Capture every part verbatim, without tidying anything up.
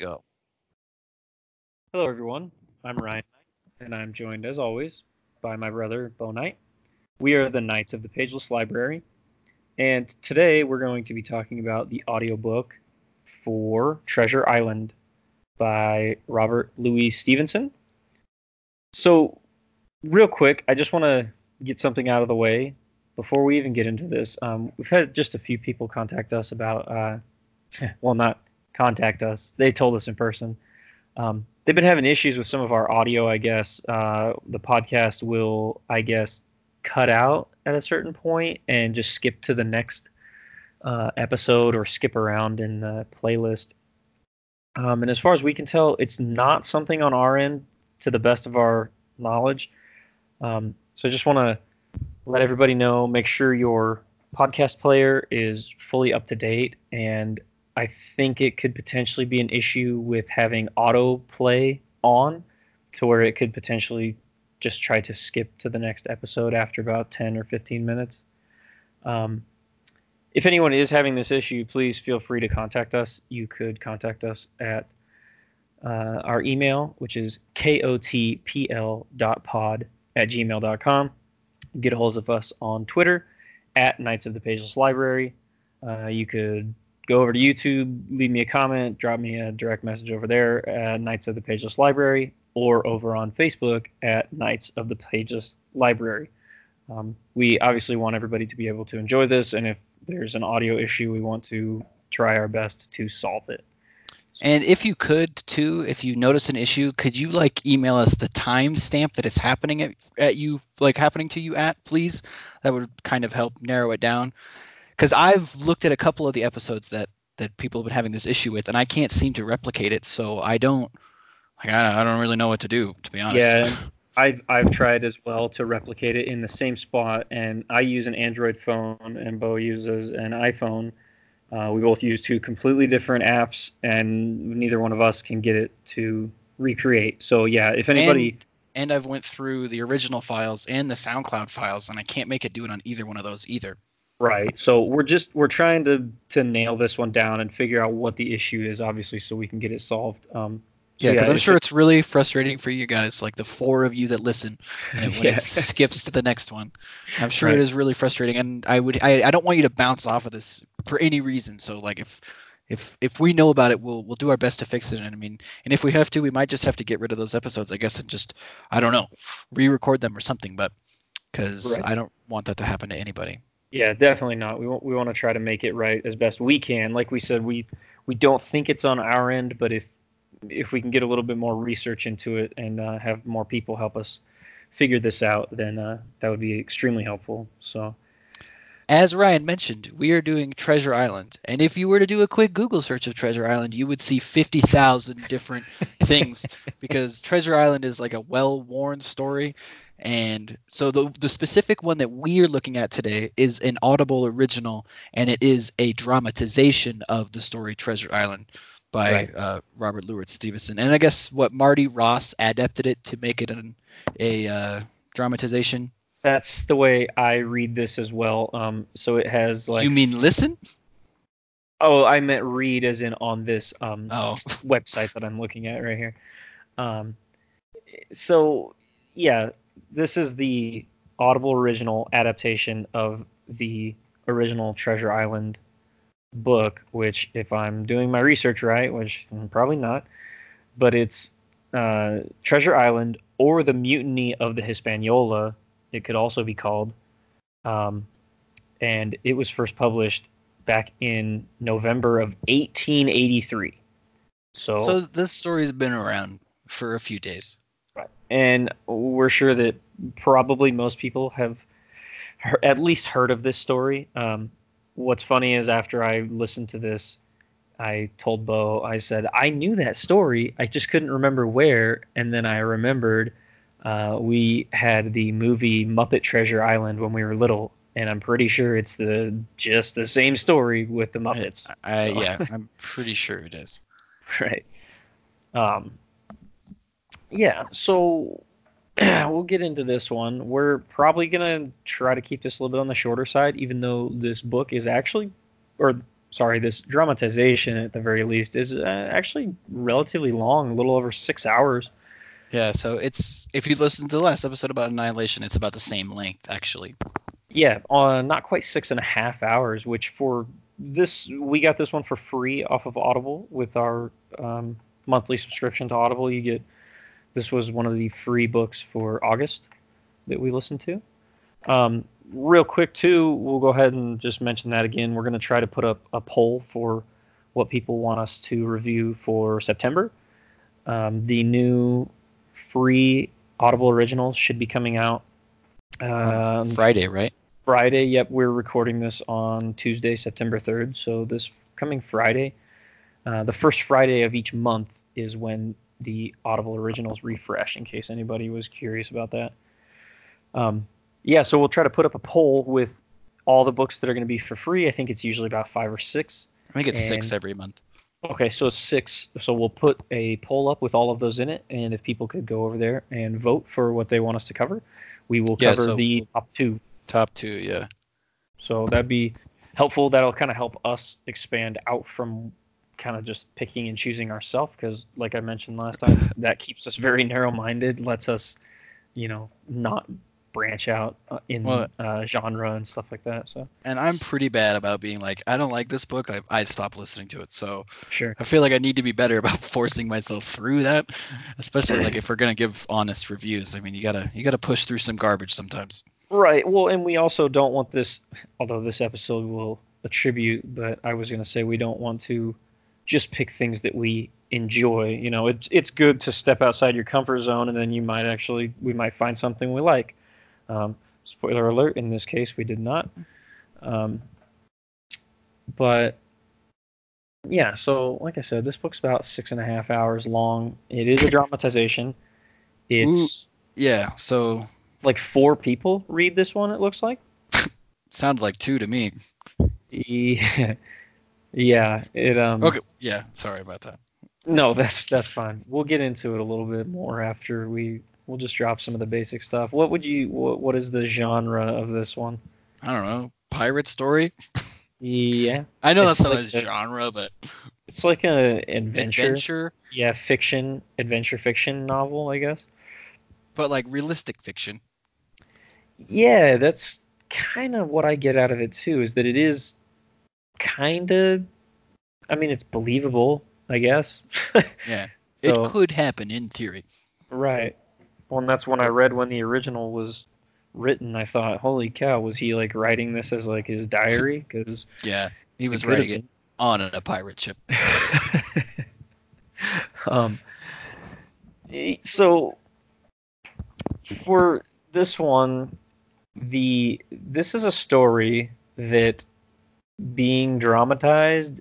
Go. Hello, everyone. I'm Ryan Knight, and I'm joined, as always, by my brother, Bo Knight. We are the Knights of the Pageless Library, and today we're going to be talking about the audiobook for Treasure Island by Robert Louis Stevenson. So, real quick, I just want to get something out of the way before we even get into this. Um, we've had just a few people contact us about... Uh, well, not contact us. They told us in person. Um, they've been having issues with some of our audio, I guess. Uh, the podcast will, I guess, cut out at a certain point and just skip to the next uh, episode or skip around in the playlist. Um, and as far as we can tell, it's not something on our end to the best of our knowledge. Um, so I just want to let everybody know, make sure your podcast player is fully up to date, and I think it could potentially be an issue with having autoplay on, to where it could potentially just try to skip to the next episode after about ten or fifteen minutes. Um, if anyone is having this issue, please feel free to contact us. You could contact us at uh, our email, which is kotpl dot pod at gmail dot com. Get a hold of us on Twitter at Knights of the Pageless Library. Uh, you could go over to YouTube, leave me a comment, drop me a direct message over there at Knights of the Pageless Library, or over on Facebook at Knights of the Pageless Library. Um, we obviously want everybody to be able to enjoy this, and if there's an audio issue, we want to try our best to solve it. So. And if you could, too, if you notice an issue, could you, like, email us the timestamp that it's happening at, at you, like, happening to you at, please? That would kind of help narrow it down. Because I've looked at a couple of the episodes that, that people have been having this issue with, and I can't seem to replicate it, so I don't like I don't, I don't really know what to do, to be honest. Yeah, I've, I've tried as well to replicate it in the same spot, and I use an Android phone, and Bo uses an iPhone. Uh, we both use two completely different apps, and neither one of us can get it to recreate. So, yeah, if anybody... And- And I've went through the original files and the SoundCloud files, and I can't make it do it on either one of those either. Right. So we're just we're trying to to nail this one down and figure out what the issue is, obviously, so we can get it solved. Um, yeah, because so yeah, I'm sure it's really frustrating for you guys, like the four of you that listen, and when yeah. it skips to the next one. I'm sure right. It is really frustrating, and I would I, I don't want you to bounce off of this for any reason. So like if. If if we know about it, we'll we'll do our best to fix it. And I mean, and if we have to, we might just have to get rid of those episodes, I guess, and just I don't know, re-record them or something. But because right. I don't want that to happen to anybody. Yeah, definitely not. We want we want to try to make it right as best we can. Like we said, we we don't think it's on our end, but if if we can get a little bit more research into it and uh, have more people help us figure this out, then uh, that would be extremely helpful. So. As Ryan mentioned, we are doing Treasure Island, and if you were to do a quick Google search of Treasure Island, you would see fifty thousand different things, because Treasure Island is like a well-worn story, and so the the specific one that we're looking at today is an Audible original, and it is a dramatization of the story Treasure Island by right. uh, Robert Louis Stevenson, and I guess what Marty Ross adapted it to make it an, a uh, dramatization. That's the way I read this as well. Um, so it has like. You mean listen? Oh, I meant read, as in on this um, oh. website that I'm looking at right here. Um, so yeah, this is the Audible original adaptation of the original Treasure Island book, which, if I'm doing my research right, which I'm probably not, but it's uh, Treasure Island or the Mutiny of the Hispaniola. It could also be called, um, and it was first published back in November of eighteen eighty-three. So, so this story's been around for a few days, right? And we're sure that probably most people have he- at least heard of this story. Um, what's funny is after I listened to this, I told Bo, I said I knew that story, I just couldn't remember where, and then I remembered. Uh, we had the movie Muppet Treasure Island when we were little, and I'm pretty sure it's the just the same story with the Muppets. I, so. Yeah, I'm pretty sure it is. Right. Um. Yeah, so we'll get into this one. We're probably going to try to keep this a little bit on the shorter side, even though this book is actually, or sorry, this dramatization at the very least is uh, actually relatively long, a little over six hours. Yeah, so it's, if you listen to the last episode about Annihilation, it's about the same length, actually. Yeah, uh, not quite six and a half hours, which for this, we got this one for free off of Audible with our um, monthly subscription to Audible. You get, this was one of the free books for August that we listened to. Um, real quick, too, we'll go ahead and just mention that again. We're going to try to put up a poll for what people want us to review for September. Um, the new... free Audible originals should be coming out um, Friday, right? Friday, yep. We're recording this on Tuesday, September third. So this coming Friday, uh, the first Friday of each month is when the Audible originals refresh, in case anybody was curious about that. Um, yeah, so we'll try to put up a poll with all the books that are going to be for free. I think it's usually about five or six. I think it's and, six every month. Okay, so six. So we'll put a poll up with all of those in it, and if people could go over there and vote for what they want us to cover, we will yeah, cover so the top two. Top two, yeah. So that'd be helpful. That'll kind of help us expand out from kind of just picking and choosing ourselves, because like I mentioned last time, that keeps us very narrow-minded, lets us, you know, not branch out in well, uh, genre and stuff like that. So, and I'm pretty bad about being like, I don't like this book, I I stop listening to it. So sure, I feel like I need to be better about forcing myself through that, especially like if we're gonna give honest reviews. I mean, you gotta you gotta push through some garbage sometimes. Right. Well, and we also don't want this. Although this episode will attribute, but I was gonna say we don't want to just pick things that we enjoy. You know, it's it's good to step outside your comfort zone, and then you might actually we might find something we like. Um, spoiler alert, in this case we did not, um, but yeah, so like I said, this book's about six and a half hours long. It is a dramatization. It's Ooh, yeah so like four people read this one, it looks like. Sounds like two to me. Yeah, yeah it um okay yeah sorry about that. No, that's that's fine. We'll get into it a little bit more after we We'll just drop some of the basic stuff. What would you? What, what is the genre of this one? I don't know. Pirate story. Yeah. I know it's that's like not a genre, but it's like a adventure. Adventure. Yeah, fiction, adventure fiction novel, I guess. But like realistic fiction. Yeah, that's kind of what I get out of it too. Is that it is kind of. I mean, it's believable, I guess. Yeah. So, it could happen in theory. Right. Well, and that's when I read when the original was written. I thought, holy cow, was he like writing this as like his diary? Cause yeah, he was writing it on a pirate ship. um, so for this one, the this is a story that being dramatized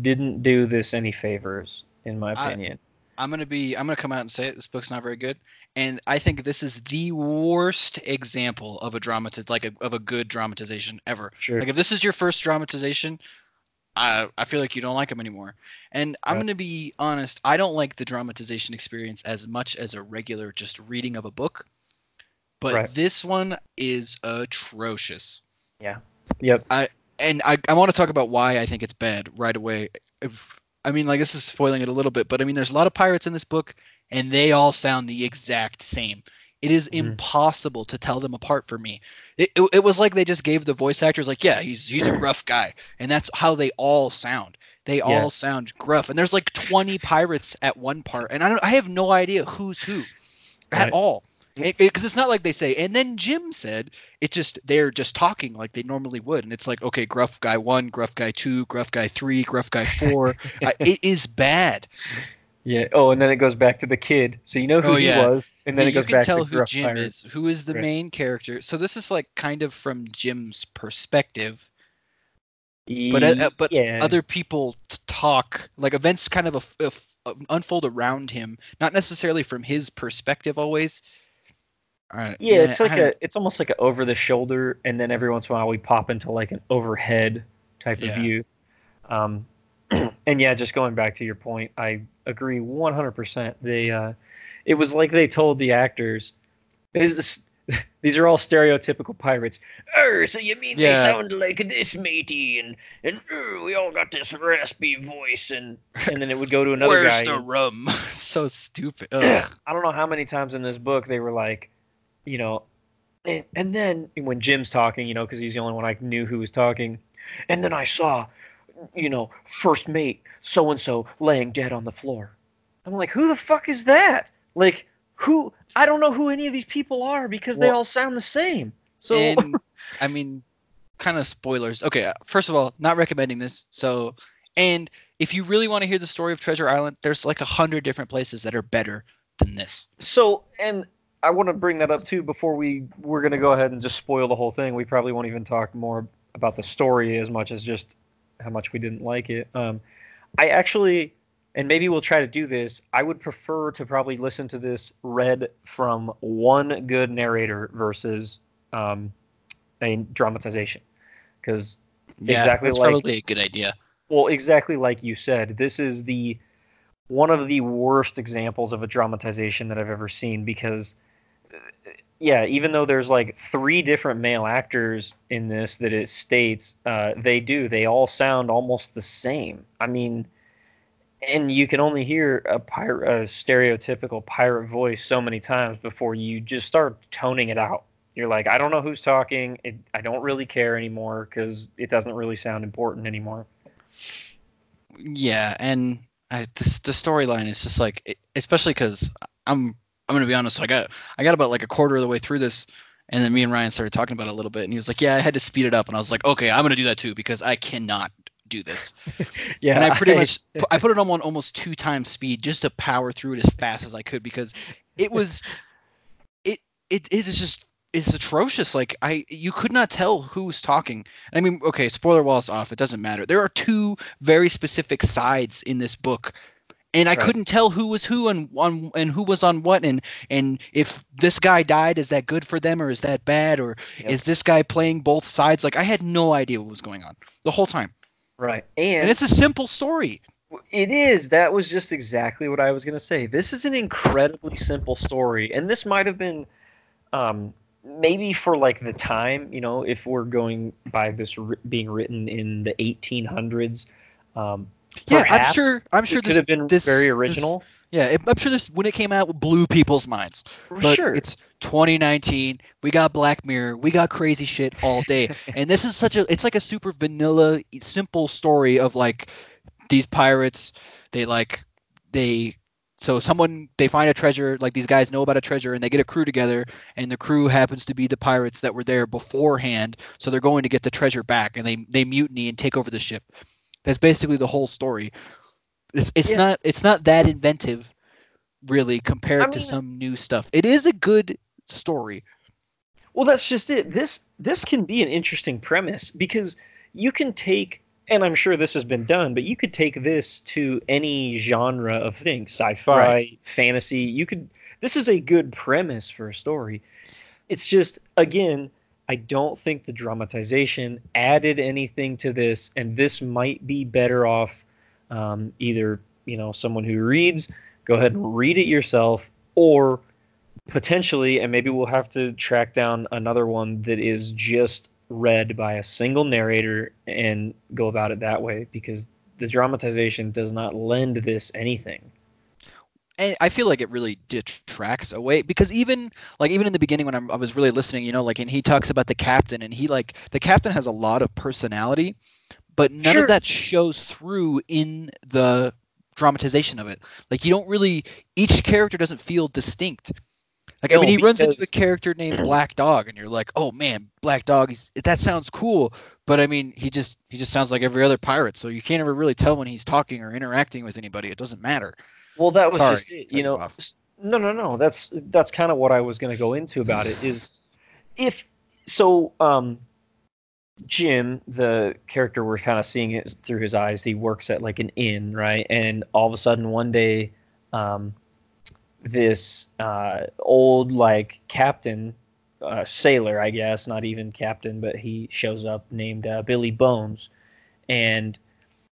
didn't do this any favors, in my opinion. I, I'm gonna be I'm gonna come out and say it. This book's not very good. And I think this is the worst example of a dramatiz- like a, of a good dramatization ever. Sure. Like if this is your first dramatization, I I feel like you don't like them anymore. And I'm right. going to be honest, I don't like the dramatization experience as much as a regular just reading of a book. But right. This one is atrocious. Yeah. Yep. I and I I want to talk about why I think it's bad right away. If, I mean, like this is spoiling it a little bit, but I mean, there's a lot of pirates in this book. And they all sound the exact same. It is mm. impossible to tell them apart for me. It, it it was like they just gave the voice actors like, yeah, he's he's a rough guy, and that's how they all sound. They yeah. all sound gruff. And there's like twenty pirates at one part, and I don't I have no idea who's who at right. all. Because it, it, it's not like they say. And then Jim said it just they're just talking like they normally would, and it's like okay, gruff guy one, gruff guy two, gruff guy three, gruff guy four. uh, it is bad. Yeah. Oh, and then it goes back to the kid. So you know who oh, yeah. he was, and then yeah, it goes back to the gruff pirate. You can tell who Jim is, who is the right. main character. So this is like kind of from Jim's perspective, but uh, but yeah. other people talk like events kind of a, a, a unfold around him, not necessarily from his perspective always. Uh, yeah, man, it's like a it's almost like an over the shoulder, and then every once in a while we pop into like an overhead type yeah. of view. Um, and yeah, just going back to your point, I agree one hundred percent. They, uh, it was like they told the actors, is these are all stereotypical pirates. Er, so you mean yeah. they sound like this, matey, and and er, we all got this raspy voice, and and then it would go to another Where's guy. Where's the and, rum? So stupid. Ugh. I don't know how many times in this book they were like, you know, and, and then when Jim's talking, you know, because he's the only one I knew who was talking, and then I saw, you know, first mate so and so laying dead on the floor. I'm like, who the fuck is that? Like, who? I don't know who any of these people are because well, they all sound the same. So, in, I mean, kind of spoilers. Okay, first of all, not recommending this. So, and if you really want to hear the story of Treasure Island, there's like a hundred different places that are better than this. So, and I want to bring that up too before we we're gonna go ahead and just spoil the whole thing. We probably won't even talk more about the story as much as just how much we didn't like it. Um, I actually. And maybe we'll try to do this. I would prefer to probably listen to this read from one good narrator versus um, a dramatization, because yeah, exactly that's like probably a good idea. Well, exactly like you said, this is the one of the worst examples of a dramatization that I've ever seen. Because yeah, even though there's like three different male actors in this that it states, uh, they do they all sound almost the same. I mean. And you can only hear a, pirate, a stereotypical pirate voice so many times before you just start toning it out. You're like, I don't know who's talking. It, I don't really care anymore because it doesn't really sound important anymore. Yeah, and I, this, the storyline is just like, especially because I'm I'm gonna be honest. So I got I got about like a quarter of the way through this, and then me and Ryan started talking about it a little bit, and he was like, yeah, I had to speed it up, and I was like, okay, I'm gonna do that too because I cannot. Do this. Yeah, and I pretty I, much put, I put it on one almost two times speed just to power through it as fast as I could because it was it it it is just it's atrocious. Like I you could not tell who's talking. I mean, okay, spoiler wall's off, it doesn't matter. There are two very specific sides in this book. And I right. couldn't tell who was who and on and who was on what and and if this guy died, is that good for them or is that bad or yep. is this guy playing both sides? Like I had no idea what was going on the whole time. Right. And, and it's a simple story. It is. That was just exactly what I was going to say. This is an incredibly simple story. And this might have been um, maybe for like the time, you know, if we're going by this r- being written in the eighteen hundreds. Um, yeah, I'm sure. I'm sure it this could have been this, very original. This, yeah, I'm sure this when it came out it blew people's minds. But sure. It's twenty nineteen. We got Black Mirror. We got crazy shit all day. And this is such a it's like a super vanilla simple story of like these pirates, they like they so someone they find a treasure, like these guys know about a treasure and they get a crew together and the crew happens to be the pirates that were there beforehand, so they're going to get the treasure back and they they mutiny and take over the ship. That's basically the whole story. It's it's yeah. not it's not that inventive really compared I mean, to some new stuff. It is a good story. Well, that's just it. This this can be an interesting premise because you can take, and I'm sure this has been done, but you could take this to any genre of things, sci-fi, right. fantasy. You could this is a good premise for a story. It's just again, I don't think the dramatization added anything to this, and this might be better off um, either, you know, someone who reads, go ahead and read it yourself, or potentially, and maybe we'll have to track down another one that is just read by a single narrator and go about it that way, because the dramatization does not lend this anything. And I feel like it really detracts away because even like even in the beginning when I'm, I was really listening, you know, like and he talks about the captain and he like the captain has a lot of personality, but none sure. of that shows through in the dramatization of it. Like you don't really each character doesn't feel distinct. Like no, I mean, he because... runs into a character named Black Dog, and you're like, oh man, Black Dog. He's, that sounds cool, but I mean, he just he just sounds like every other pirate. So you can't ever really tell when he's talking or interacting with anybody. It doesn't matter. Well, that was Sorry, just it, you know. No, no, no. That's that's kind of what I was going to go into about it is if so. Um, Jim, the character we're kind of seeing it through his eyes. He works at like an inn, right? And all of a sudden, one day, um, this uh, old like captain, uh, sailor, I guess, not even captain, but he shows up named uh, Billy Bones, and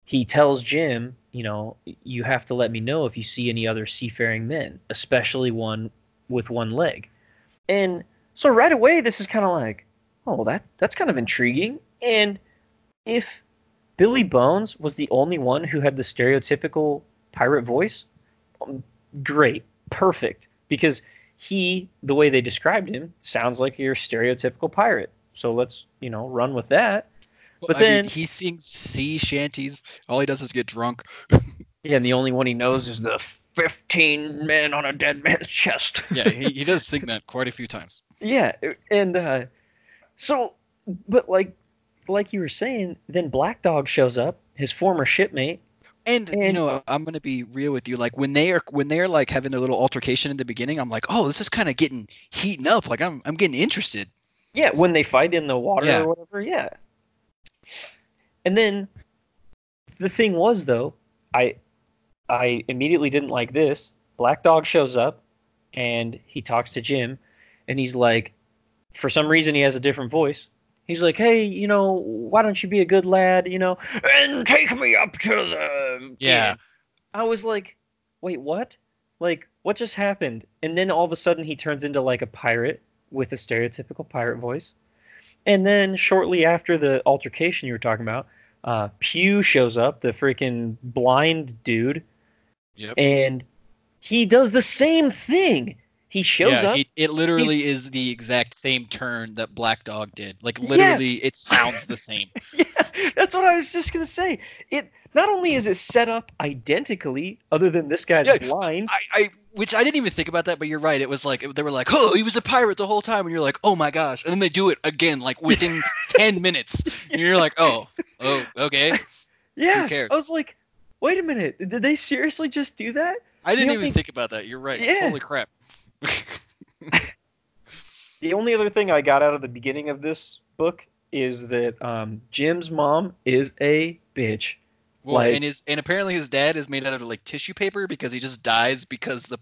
he tells Jim. You know, you have to let me know if you see any other seafaring men, especially one with one leg. And So right away, this is kind of like, oh, that that's kind of intriguing. And if Billy Bones was the only one who had the stereotypical pirate voice, um, great, perfect, because he, the way they described him, sounds like your stereotypical pirate. So let's, you know, run with that. Well, but I then mean, he sings sea shanties. All he does is get drunk. Yeah, and the only one he knows is the fifteen men on a dead man's chest. Yeah, he, he does sing that quite a few times. Yeah, and uh, so, but like, like you were saying, then Black Dog shows up, his former shipmate. And, and you know, I'm gonna be real with you. Like when they are when they're like having their little altercation in the beginning, I'm like, oh, this is kind of getting heating up. Like I'm I'm getting interested. Yeah, when they fight in the water yeah. or whatever. Yeah. And then the thing was though, I I immediately didn't like this. Black Dog shows up and he talks to Jim, and he's like, for some reason he has a different voice. He's like, hey, you know, why don't you be a good lad, you know, and take me up to the... Yeah. And I was like, wait, what? Like, what just happened? And then all of a sudden he turns into like a pirate with a stereotypical pirate voice. And then shortly after the altercation you were talking about, uh, Pew shows up, the freaking blind dude. Yep. And he does the same thing. He shows yeah, up. He, it literally is the exact same turn that Black Dog did. Like, literally, yeah. It sounds the same. Yeah, that's what I was just going to say. It not only is it set up identically, other than this guy's yeah, blind. I, I, which I didn't even think about that, but you're right. It was like, they were like, oh, he was a pirate the whole time. And you're like, oh my gosh. And then they do it again, like within ten minutes. And you're like, oh, oh, okay. Yeah. Who cares? I was like, wait a minute. Did they seriously just do that? I didn't even think... think about that. You're right. Yeah. Holy crap. The only other thing I got out of the beginning of this book is that um, Jim's mom is a bitch. Well, like, and his and apparently his dad is made out of like tissue paper because he just dies because the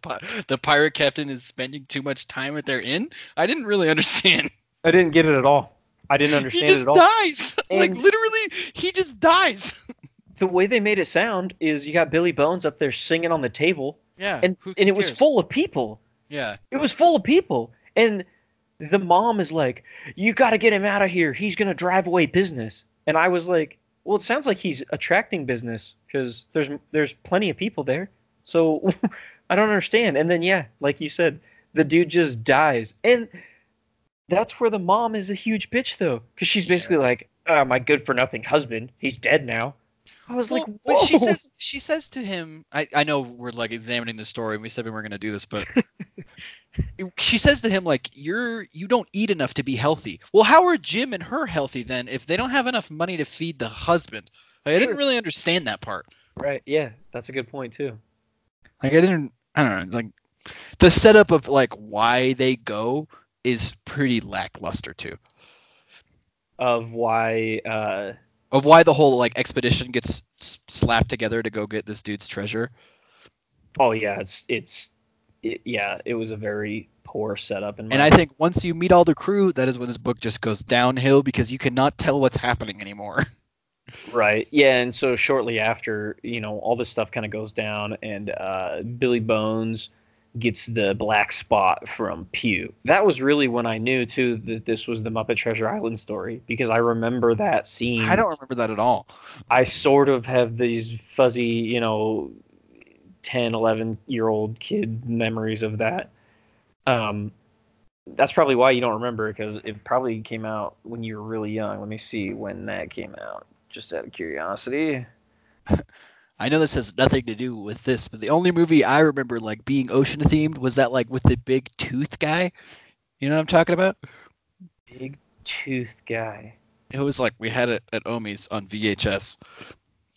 the pirate captain is spending too much time at their inn. I didn't really understand. I didn't get it at all. I didn't understand it at all. He just dies. And like literally, he just dies. The way they made it sound is you got Billy Bones up there singing on the table. Yeah, and who, who and it cares? Was full of people. Yeah, it was full of people, and the mom is like, "You got to get him out of here. He's gonna drive away business." And I was like, "Well, it sounds like he's attracting business because there's there's plenty of people there." So I don't understand. And then yeah, like you said, the dude just dies, and that's where the mom is a huge bitch though, because she's basically yeah. like, oh, "My good for nothing husband, he's dead now." I was well, like, whoa. But she says, she says to him, I, I know we're like examining the story and we said we weren't going to do this, but she says to him, like, you're, you don't eat enough to be healthy. Well, how are Jim and her healthy then if they don't have enough money to feed the husband? Like, I didn't really understand that part. Right. Yeah. That's a good point too. Like I didn't, I don't know. Like the setup of like why they go is pretty lackluster too. Of why, uh, Of why the whole like expedition gets slapped together to go get this dude's treasure. Oh yeah, it's it's it, yeah, it was a very poor setup. In my and I think once you meet all the crew, that is when this book just goes downhill because you cannot tell what's happening anymore. Right. Yeah, and so shortly after, you know, all this stuff kind of goes down, and uh, Billy Bones gets the black spot from Pew. That was really when I knew too that this was the Muppet Treasure Island story, because I remember that scene. I don't remember that at all. I sort of have these fuzzy, you know, ten, eleven year old kid memories of that. Um, that's probably why you don't remember, because it probably came out when you were really young. Let me see when that came out, just out of curiosity. I know this has nothing to do with this, but the only movie I remember like being ocean themed was that like with the big tooth guy. You know what I'm talking about? Big tooth guy. It was like we had it at Omi's on V H S.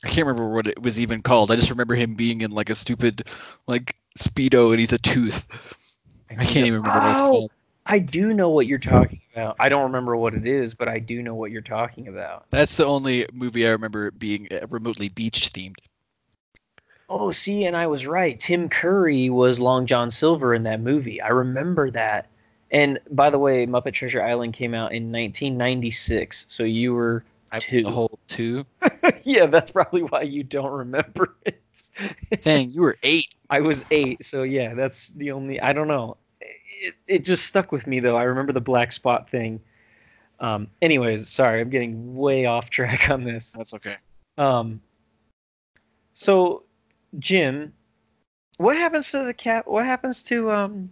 I can't remember what it was even called. I just remember him being in like a stupid like Speedo and he's a tooth. I can't even remember oh, what it's called. I do know what you're talking about. I don't remember what it is, but I do know what you're talking about. That's the only movie I remember being remotely beach themed. Oh, see, and I was right. Tim Curry was Long John Silver in that movie. I remember that. And by the way, Muppet Treasure Island came out in nineteen ninety-six, so you were I two. I was a whole two? Yeah, that's probably why you don't remember it. Dang, you were eight. I was eight, so yeah, that's the only... I don't know. it, it just stuck with me, though. I remember the black spot thing. Um, anyways, sorry, I'm getting way off track on this. That's okay. Um, so, Jim, what happens to the cat? What happens to um,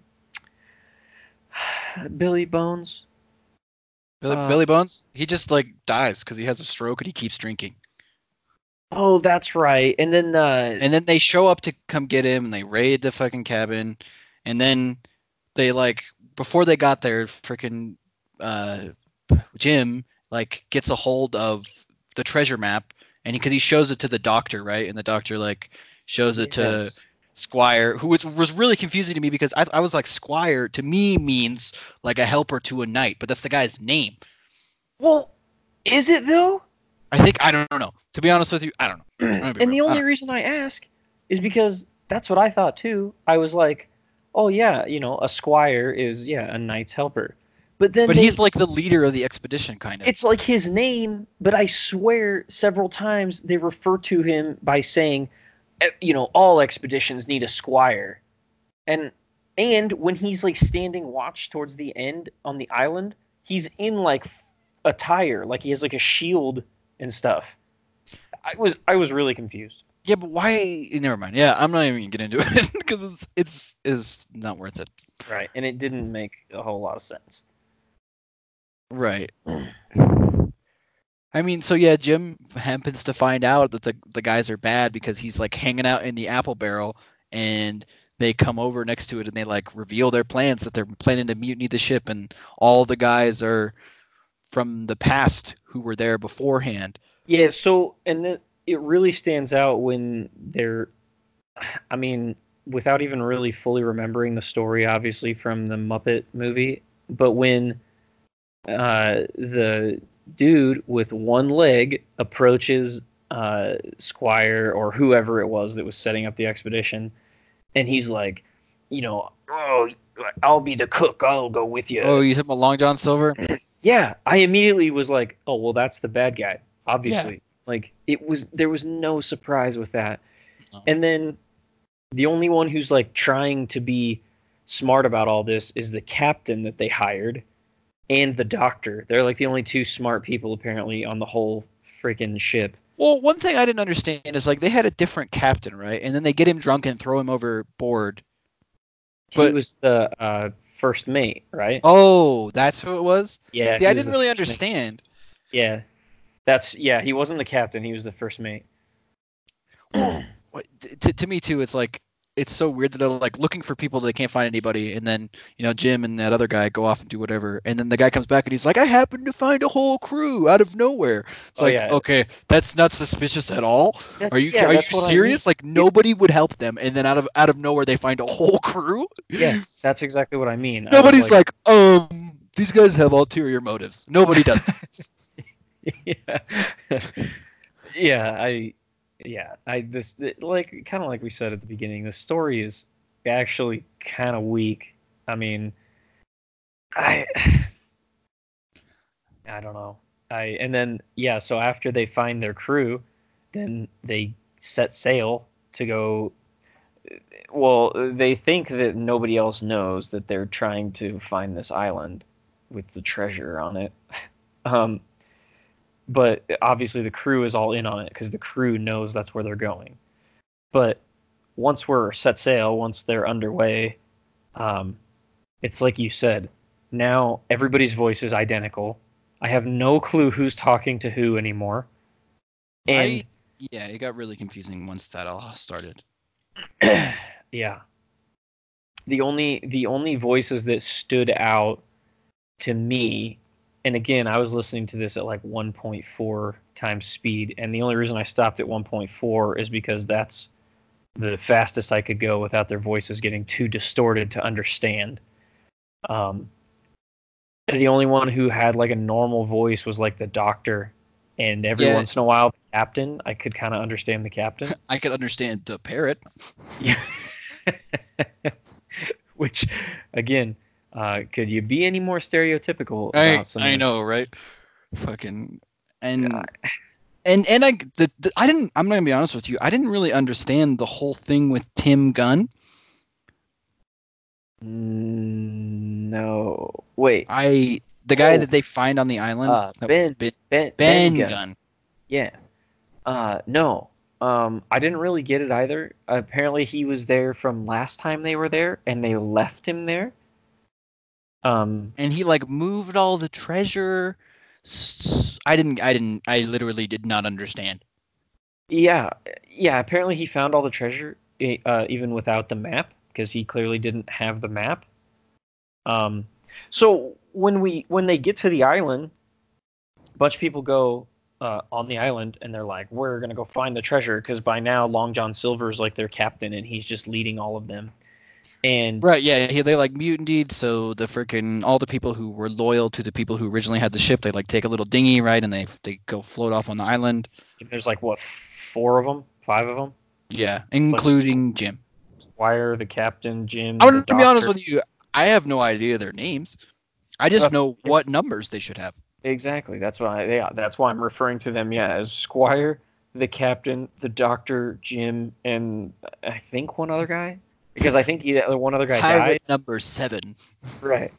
Billy Bones? Billy, uh, Billy Bones? He just like dies because he has a stroke and he keeps drinking. Oh, that's right. And then uh, and then they show up to come get him, and they raid the fucking cabin. And then they like before they got there, freaking uh, Jim like gets a hold of the treasure map. And because he, he shows it to the doctor, right? And the doctor like shows it yes. to Squire, who was, was really confusing to me because I, I was like, Squire to me means like a helper to a knight, but that's the guy's name. Well, is it though? I think I don't know. To be honest with you, I don't know. I don't and the only I reason I ask is because that's what I thought too. I was like, oh yeah, you know, a squire is yeah a knight's helper. But then, but they, he's like the leader of the expedition, kind of. It's like his name, but I swear several times they refer to him by saying, you know, all expeditions need a squire, and and when he's like standing watch towards the end on the island, he's in like attire, like he has like a shield and stuff. I was I was really confused. Yeah, but why? Never mind. Yeah, I'm not even gonna get into it because it's it's is not worth it. Right, and it didn't make a whole lot of sense. Right. I mean, so yeah, Jim happens to find out that the the guys are bad because he's like hanging out in the apple barrel, and they come over next to it and they like reveal their plans that they're planning to mutiny the ship, and all the guys are from the past who were there beforehand. Yeah. So, and then it really stands out when they're, I mean, without even really fully remembering the story, obviously from the Muppet movie, but when Uh, the dude with one leg approaches uh, Squire or whoever it was that was setting up the expedition, and he's like, you know, oh, I'll be the cook. I'll go with you. Oh, you hit my Long John Silver? Yeah. I immediately was like, oh, well, that's the bad guy, obviously. Yeah. Like, it was, there was no surprise with that. Oh. And then the only one who's like trying to be smart about all this is the captain that they hired. And the doctor. They're like the only two smart people, apparently, on the whole freaking ship. Well, one thing I didn't understand is, like, they had a different captain, right? And then they get him drunk and throw him overboard. But he was the uh, first mate, right? Oh, that's who it was? Yeah. See, I didn't really understand. Mate. Yeah. That's, yeah, he wasn't the captain. He was the first mate. Well, to, to me, too, it's like, it's so weird that they're like looking for people that they can't find anybody, and then, you know, Jim and that other guy go off and do whatever, and then the guy comes back and he's like, I happened to find a whole crew out of nowhere. It's oh, like, yeah. Okay, that's not suspicious at all. That's, are you yeah, are you serious? I mean. Like nobody would help them, and then out of out of nowhere they find a whole crew? Yeah, that's exactly what I mean. Nobody's I like, like, um, these guys have ulterior motives. Nobody does. yeah. yeah, I Yeah, I this like kind of like we said at the beginning, the story is actually kind of weak. I mean, I I don't know. I and then yeah, so after they find their crew, then they set sail to go. Well, they think that nobody else knows that they're trying to find this island with the treasure on it. um But obviously the crew is all in on it because the crew knows that's where they're going. But once we're set sail, once they're underway, um, it's like you said, now everybody's voice is identical. I have no clue who's talking to who anymore. And I, yeah, it got really confusing once that all started. yeah. The only the only voices that stood out to me. And again, I was listening to this at like one point four times speed. And the only reason I stopped at one point four is because that's the fastest I could go without their voices getting too distorted to understand. Um, the only one who had like a normal voice was like the doctor. And every yeah. once in a while, the captain, I could kind of understand the captain. I could understand the parrot. Yeah. Which, again... Uh, could you be any more stereotypical? I, I know, right? Fucking and God. and and I the, the, I didn't. I'm not gonna be honest with you. I didn't really understand the whole thing with Tim Gunn. No. Wait. I the guy oh. that they find on the island. Uh, that ben, was ben, ben Ben Ben Gunn. Yeah. Uh no. Um I didn't really get it either. Apparently he was there from last time they were there and they left him there. Um and he like moved all the treasure. I didn't I didn't I literally did not understand. Yeah. Yeah, apparently he found all the treasure uh, even without the map, because he clearly didn't have the map. Um so when we when they get to the island, a bunch of people go Uh, on the island, and they're like, we're gonna go find the treasure, because by now Long John Silver is like their captain and he's just leading all of them. And right, yeah, he, they like mutinied, so the freaking all the people who were loyal to the people who originally had the ship, they like take a little dinghy, right, and they they go float off on the island. And there's like what, four of them, five of them? Yeah, including like, Jim. Squire, the captain, Jim. I'm gonna be honest with you, I have no idea their names. I just uh, know yeah. what numbers they should have. Exactly. That's why. Yeah, that's why I'm referring to them. Yeah, as Squire, the captain, the doctor, Jim, and I think one other guy. Because I think either one other guy Pirate died. Number seven. Right.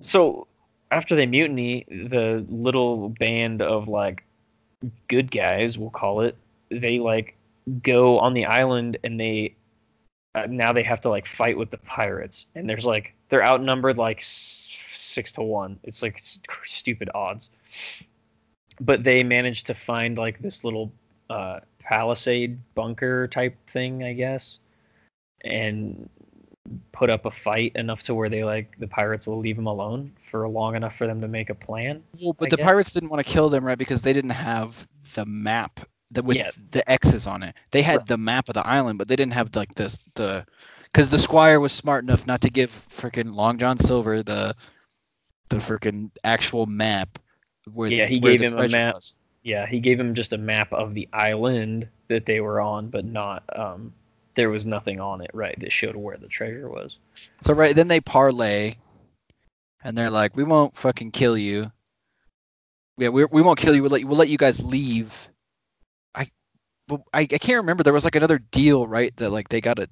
So after they mutiny, the little band of like good guys, we'll call it, they like go on the island and they uh, now they have to like fight with the pirates. And there's like they're outnumbered like six to one. It's like st- stupid odds, but they managed to find like this little uh palisade bunker type thing, I guess, and put up a fight enough to where they like the pirates will leave them alone for long enough for them to make a plan. Well, but I the guess. Pirates didn't want to kill them, right, because they didn't have the map that with yeah. the X's on it. They had right. the map of the island, but they didn't have like this the because the Squire was smart enough not to give freaking Long John Silver the the freaking actual map. Where yeah, he the, where gave him a map. Was. Yeah, he gave him just a map of the island that they were on, but not um, there was nothing on it, right, that showed where the treasure was. So right then they parlay, and they're like, "We won't fucking kill you. Yeah, we we won't kill you. We'll let you, we'll let you guys leave." I, I I can't remember. There was like another deal, right? That like they got a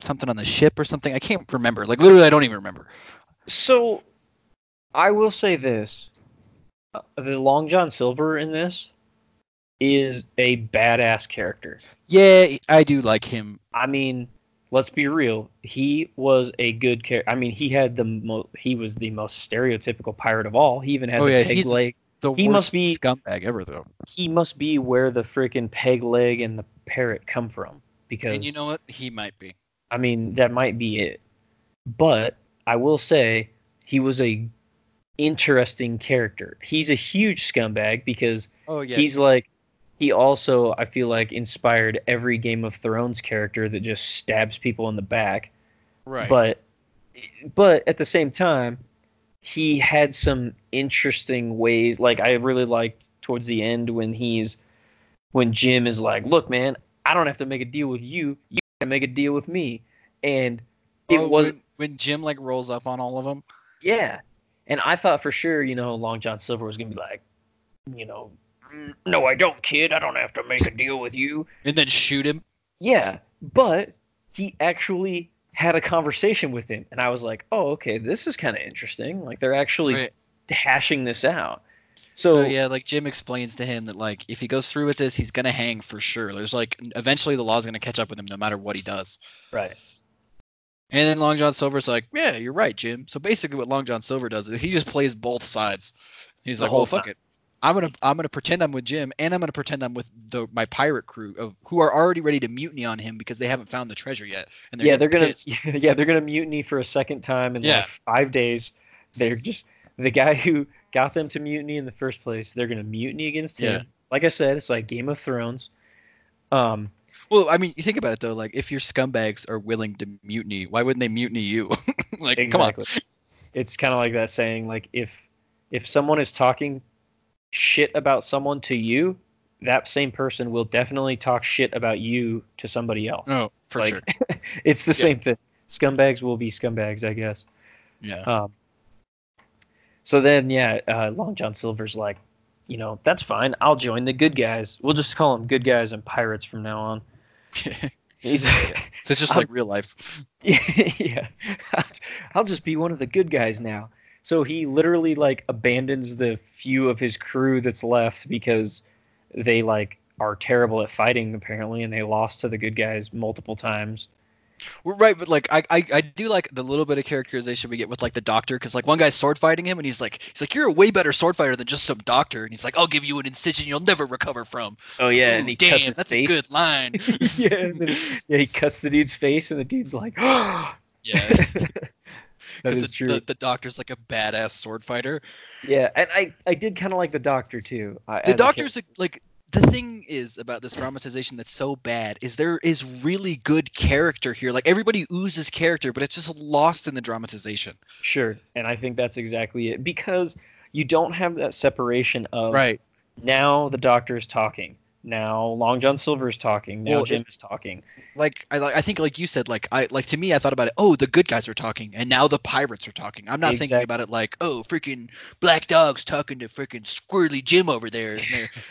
something on the ship or something. I can't remember. Like literally, I don't even remember. So. I will say this, uh, the Long John Silver in this is a badass character. Yeah, I do like him. I mean, let's be real. He was a good character. I mean, he had the mo- he was the most stereotypical pirate of all. He even had oh, the yeah, peg leg. The he worst must be, scumbag ever, though. He must be where the freaking peg leg and the parrot come from. Because, and you know what? He might be. I mean, that might be it. But I will say he was a interesting character. He's a huge scumbag because oh, yeah. he's like he also I feel like inspired every Game of Thrones character that just stabs people in the back. Right. But but at the same time, he had some interesting ways. Like I really liked towards the end when he's when Jim is like, "Look, man, I don't have to make a deal with you. You can make a deal with me." And it oh, wasn't when, when Jim like rolls up on all of them. Yeah. And I thought for sure, you know, Long John Silver was going to be like, you know, no, I don't, kid. I don't have to make a deal with you. And then shoot him. Yeah. But he actually had a conversation with him. And I was like, oh, okay, this is kind of interesting. Like, they're actually right. hashing this out. So, so, yeah, like Jim explains to him that, like, if he goes through with this, he's going to hang for sure. There's like, eventually the law's going to catch up with him no matter what he does. Right. And then Long John Silver's like, yeah, you're right, Jim. So basically what Long John Silver does is he just plays both sides. He's the like, well, fuck time. it. I'm going to I'm gonna pretend I'm with Jim, and I'm going to pretend I'm with the my pirate crew of who are already ready to mutiny on him because they haven't found the treasure yet. And they're yeah, they're gonna, yeah, they're going to mutiny for a second time in yeah. like five days. They're just the guy who got them to mutiny in the first place. They're going to mutiny against him. Yeah. Like I said, it's like Game of Thrones. Um. Well, I mean, you think about it, though. Like, if your scumbags are willing to mutiny, why wouldn't they mutiny you? Like, exactly. Come on. It's kind of like that saying, like, if if someone is talking shit about someone to you, that same person will definitely talk shit about you to somebody else. Oh, for like, sure. It's the yeah. same thing. Scumbags will be scumbags, I guess. Yeah. Um, so then, yeah, uh, Long John Silver's like, you know, that's fine. I'll join the good guys. We'll just call them good guys and pirates from now on. He's, It's just I'll, like real life. Yeah. I'll just be one of the good guys now. So he literally like abandons the few of his crew that's left because they like are terrible at fighting apparently, and they lost to the good guys multiple times. Right, but like I, I, I do like the little bit of characterization we get with like the doctor, because like one guy's sword fighting him and he's like he's like you're a way better sword fighter than just some doctor, and he's like, I'll give you an incision you'll never recover from. Oh yeah, ooh, and he damn, cuts his that's face. A good line. yeah, and then, yeah, he cuts the dude's face, and the dude's like, oh! Yeah, that is the, true. The, the doctor's like a badass sword fighter. Yeah, and I, I did kind of like the doctor too. I, the doctor's a, like. The thing is about this dramatization that's so bad is there is really good character here. Like everybody oozes character, but it's just lost in the dramatization. Sure. And I think that's exactly it, because you don't have that separation of right. Now the doctor is talking. Now Long John Silver is talking. Now well, Jim it, is talking. Like I, I think, like you said, like I like to me, I thought about it. Oh, the good guys are talking, and now the pirates are talking. I'm not exactly. thinking about it like, oh, freaking Black Dog's talking to freaking squirrely Jim over there.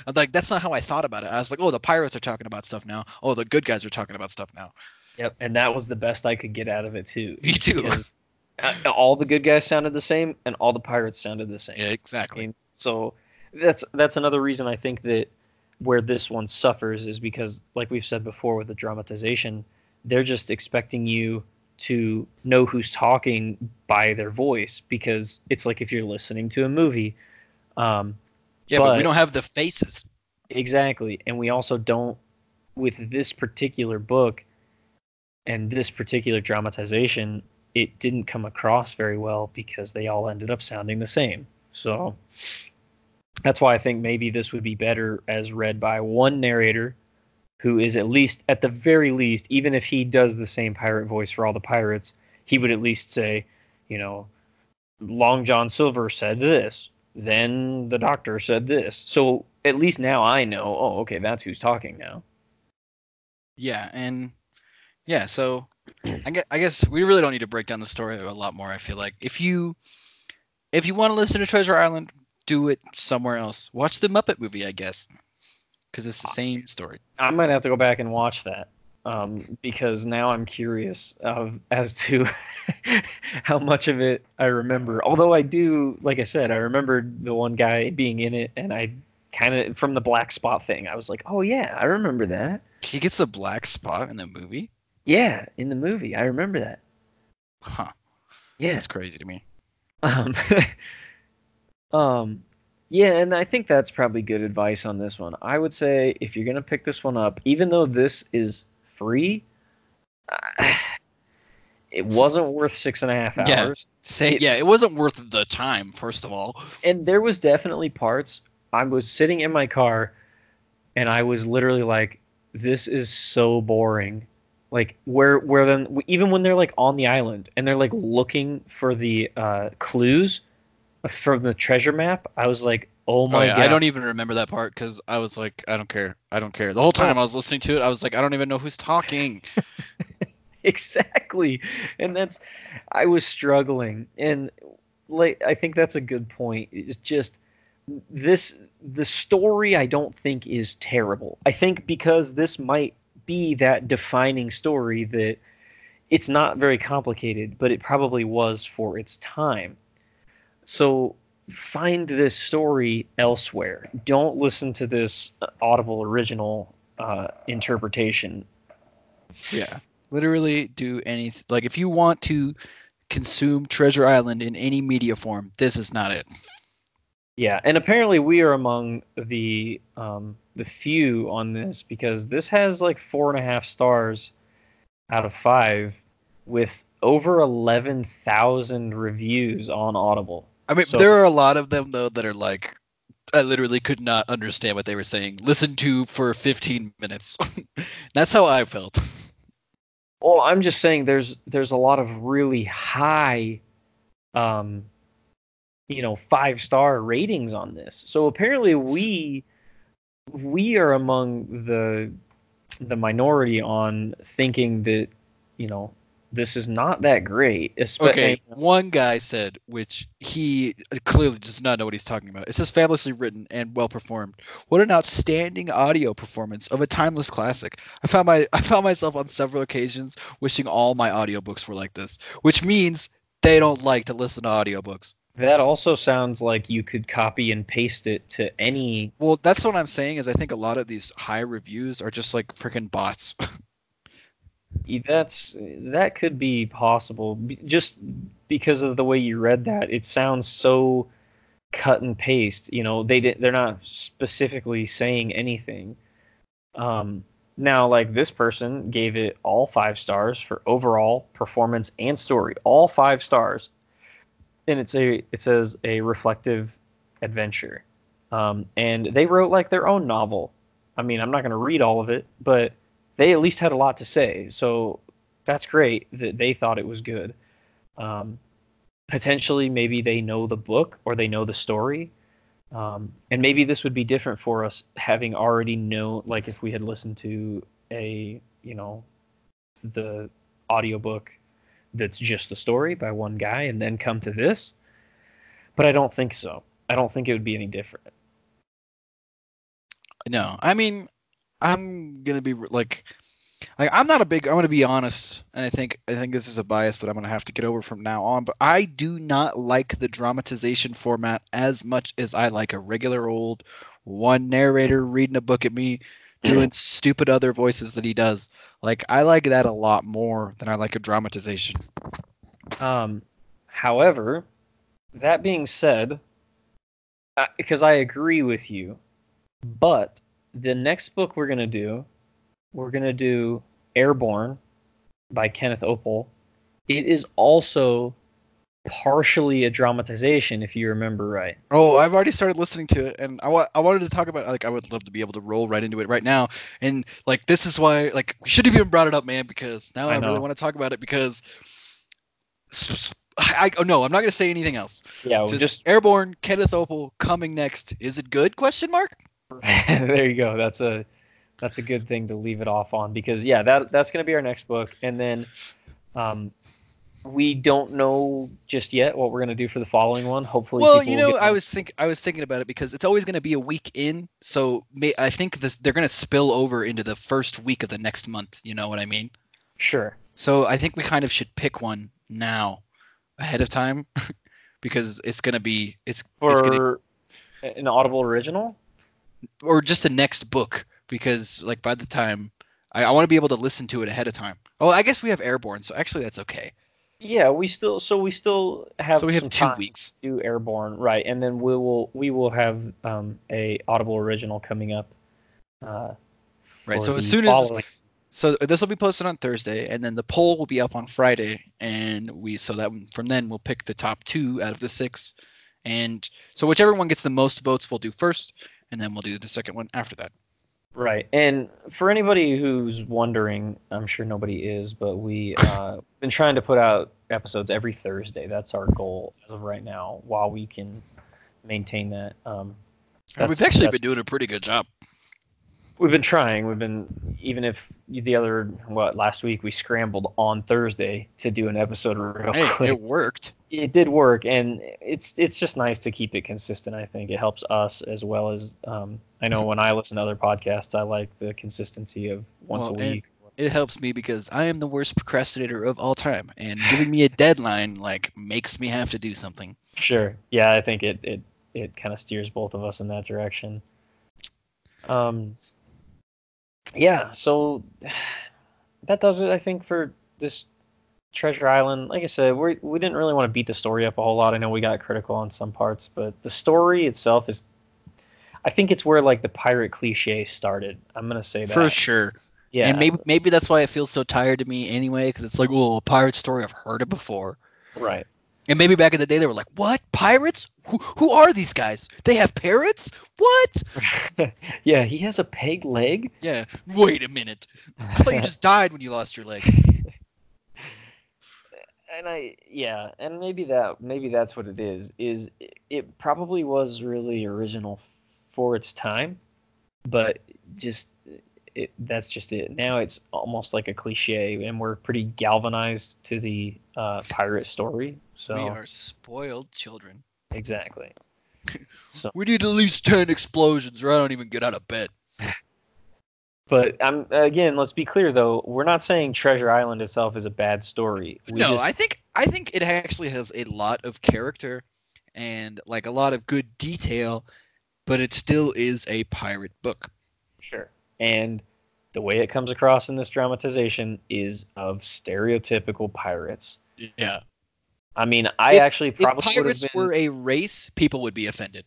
I'm like, that's not how I thought about it. I was like, oh, the pirates are talking about stuff now. Oh, the good guys are talking about stuff now. Yep, and that was the best I could get out of it too. Me too. All the good guys sounded the same, and all the pirates sounded the same. Yeah, exactly. And so that's that's another reason I think that. Where this one suffers is because, like we've said before with the dramatization, they're just expecting you to know who's talking by their voice, because it's like if you're listening to a movie. Um, yeah, but, but we don't have the faces. Exactly. And we also don't, with this particular book and this particular dramatization, it didn't come across very well because they all ended up sounding the same. So... that's why I think maybe this would be better as read by one narrator who is at least, at the very least, even if he does the same pirate voice for all the pirates, he would at least say, you know, Long John Silver said this, then the doctor said this. So at least now I know, oh, okay, that's who's talking now. Yeah, and yeah, so I guess, I guess we really don't need to break down the story a lot more, I feel like. If you, if you want to listen to Treasure Island... do it somewhere else. Watch the Muppet movie, I guess, because it's the same story. I might have to go back and watch that, um, because now I'm curious of as to how much of it I remember. Although I do, like I said, I remembered the one guy being in it, and I kind of, from the black spot thing, I was like, oh yeah, I remember that. He gets the black spot in the movie? Yeah, in the movie. I remember that. Huh. Yeah. That's crazy to me. Um... Um, yeah, and I think that's probably good advice on this one. I would say if you're going to pick this one up, even though this is free, uh, it wasn't worth six and a half hours. Yeah, say, it, yeah, it wasn't worth the time, first of all. And there was definitely parts. I was sitting in my car, and I was literally like, this is so boring. Like, where, where then, even when they're, like, on the island, and they're, like, looking for the uh, clues... from the treasure map, I was like, oh my oh, yeah. god. I don't even remember that part, because I was like, I don't care. I don't care. The whole time I was listening to it, I was like, I don't even know who's talking. Exactly. And that's, I was struggling. And like, I think that's a good point. It's just this, the story I don't think is terrible. I think because this might be that defining story that it's not very complicated, but it probably was for its time. So find this story elsewhere. Don't listen to this Audible original uh, interpretation. Yeah, literally do anything. Like if you want to consume Treasure Island in any media form, this is not it. Yeah, and apparently we are among the um, the few on this, because this has like four and a half stars out of five with over eleven thousand reviews on Audible. I mean, so, there are a lot of them, though, that are like, I literally could not understand what they were saying. Listen to for fifteen minutes. That's how I felt. Well, I'm just saying there's there's a lot of really high, um, you know, five-star ratings on this. So apparently we we are among the the minority on thinking that, you know, this is not that great. Espe- okay, one guy said, which he clearly does not know what he's talking about. It says fabulously written and well performed. What an outstanding audio performance of a timeless classic. I found my I found myself on several occasions wishing all my audiobooks were like this, which means they don't like to listen to audiobooks. That also sounds like you could copy and paste it to any... Well, that's what I'm saying is I think a lot of these high reviews are just like freaking bots. That's that could be possible. Just because of the way you read that, it sounds so cut and paste. You know, they did, they're not specifically saying anything. Um, now, like this person gave it all five stars for overall performance and story, all five stars. And it's a it says a reflective adventure, um, and they wrote like their own novel. I mean, I'm not going to read all of it, but they at least had a lot to say. So that's great that they thought it was good. Um, potentially, maybe they know the book or they know the story, um, and maybe this would be different for us having already known. Like if we had listened to a you know the audiobook. That's just the story by one guy and then come to this. But I don't think so. I don't think it would be any different. No, I mean, I'm going to be like, like, I'm not a big, I'm going to be honest. And I think, I think this is a bias that I'm going to have to get over from now on, but I do not like the dramatization format as much as I like a regular old one narrator reading a book at me, doing stupid other voices that he does. Like, I like that a lot more than I like a dramatization. Um, however, that being said, I, because I agree with you, but the next book we're going to do, we're going to do Airborne by Kenneth Oppel. It is also partially a dramatization, if you remember right. Oh, I've already started listening to it, and I, wa- I wanted to talk about, like, I would love to be able to roll right into it right now, and, like, this is why, like, we should have even brought it up, man, because now I, I really want to talk about it, because I, I no, I'm not going to say anything else. Yeah, well, just, just Airborne, Kenneth Oppel, coming next. Is it good, question mark? There you go. That's a that's a good thing to leave it off on, because, yeah, that that's going to be our next book, and then um we don't know just yet what we're going to do for the following one. Hopefully, well, you know, I was think I was thinking about it because it's always going to be a week in. So may, I think this, they're going to spill over into the first week of the next month. You know what I mean? Sure. So I think we kind of should pick one now ahead of time because it's going to be it's for it's gonna, an Audible original or just the next book, because like by the time I, I want to be able to listen to it ahead of time. Oh, I guess we have Airborne. So actually, that's OK. Yeah, we still so we still have so we have some two time weeks to do Airborne, right? And then we will we will have um, a Audible original coming up. Uh, right. So as soon following. as so this will be posted on Thursday, and then the poll will be up on Friday, and we so that from then we'll pick the top two out of the six, and so whichever one gets the most votes we'll do first, and then we'll do the second one after that. Right, and for anybody who's wondering, I'm sure nobody is, but we've uh, been trying to put out episodes every Thursday. That's our goal as of right now, while we can maintain that. Um, we've actually been doing a pretty good job. We've been trying. We've been, even if the other, what, last week we scrambled on Thursday to do an episode real hey, quick. It worked. It did work, and it's it's just nice to keep it consistent. I think it helps us as well as um, I know when I listen to other podcasts, I like the consistency of once well, a week. It helps me because I am the worst procrastinator of all time, and giving me a deadline like makes me have to do something. Sure, yeah, I think it it, it kind of steers both of us in that direction. Um, yeah, so that does it. I think for this. Treasure Island, like I said, we we didn't really want to beat the story up a whole lot. I know we got critical on some parts, but the story itself is, I think it's where like the pirate cliche started. I'm gonna say that for sure. Yeah, and maybe maybe that's why it feels so tired to me anyway, because it's like, oh, a pirate story, I've heard it before. Right. And maybe back in the day they were like, what, pirates? Who who are these guys? They have parrots? What? Yeah, he has a peg leg. Yeah. Wait a minute. I thought you just died when you lost your leg. And I, yeah, and maybe that, maybe that's what it is, is it, it probably was really original for its time, but just it, that's just it. Now it's almost like a cliche, and we're pretty galvanized to the uh, pirate story. So we are spoiled children. Exactly. So we need at least ten explosions, or I don't even get out of bed. But I'm again, let's be clear though, we're not saying Treasure Island itself is a bad story. We no, just... I think I think it actually has a lot of character and like a lot of good detail, but it still is a pirate book. Sure. And the way it comes across in this dramatization is of stereotypical pirates. Yeah. I mean, I if, actually probably if pirates been... were a race, people would be offended.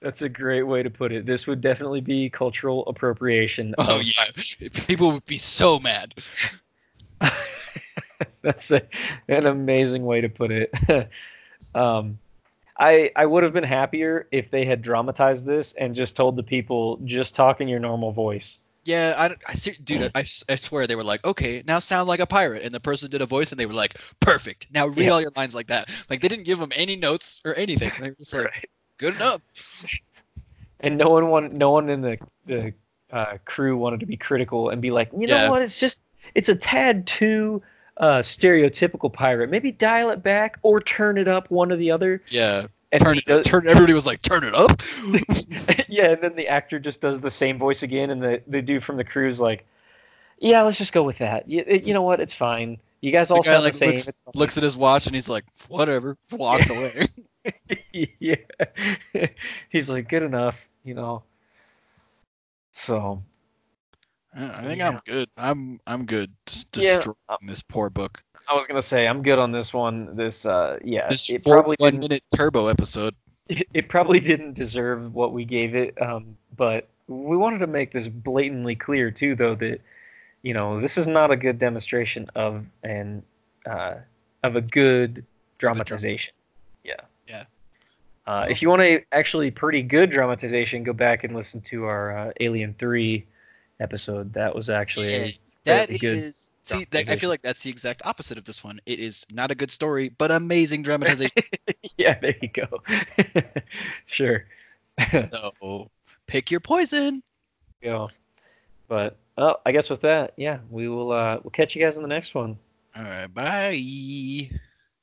That's a great way to put it. This would definitely be cultural appropriation. Oh, of... yeah. People would be so mad. That's a, an amazing way to put it. um, I I would have been happier if they had dramatized this and just told the people, just talk in your normal voice. Yeah, I, I dude, I, I swear they were like, okay, now sound like a pirate. And the person did a voice and they were like, perfect. Now read yeah. all your lines like that. Like they didn't give them any notes or anything. They were just like, right. Good enough. And no one wanted, no one in the the uh, crew wanted to be critical and be like, you know yeah. what? It's just it's a tad too uh, stereotypical pirate. Maybe dial it back or turn it up. One or the other. Yeah. And turn it. Does, turn. Everybody was like, turn it up. Yeah. And then the actor just does the same voice again, and the the dude from the crew is like, yeah, let's just go with that. You, it, you know what? It's fine. You guys all the guy, sound like, the same. Looks, looks at his watch and he's like, whatever. Walks yeah. away. Yeah, he's like, good enough, you know. So, I think yeah. I'm good. I'm I'm good. Just destroying yeah. this poor book. I was gonna say I'm good on this one. This uh, yeah, this it probably one minute turbo episode. It, it probably didn't deserve what we gave it. Um, but we wanted to make this blatantly clear too, though, that you know this is not a good demonstration of an uh, of a good dramatization. Yeah. Yeah. Uh, so, if you want a actually pretty good dramatization, go back and listen to our uh, Alien three episode. That was actually yeah, a that is good see that, I feel like that's the exact opposite of this one. It is not a good story, but amazing dramatization. Yeah, there you go. Sure. So pick your poison. Yeah. But oh, I guess with that, yeah, we will. Uh, we'll catch you guys in the next one. All right. Bye.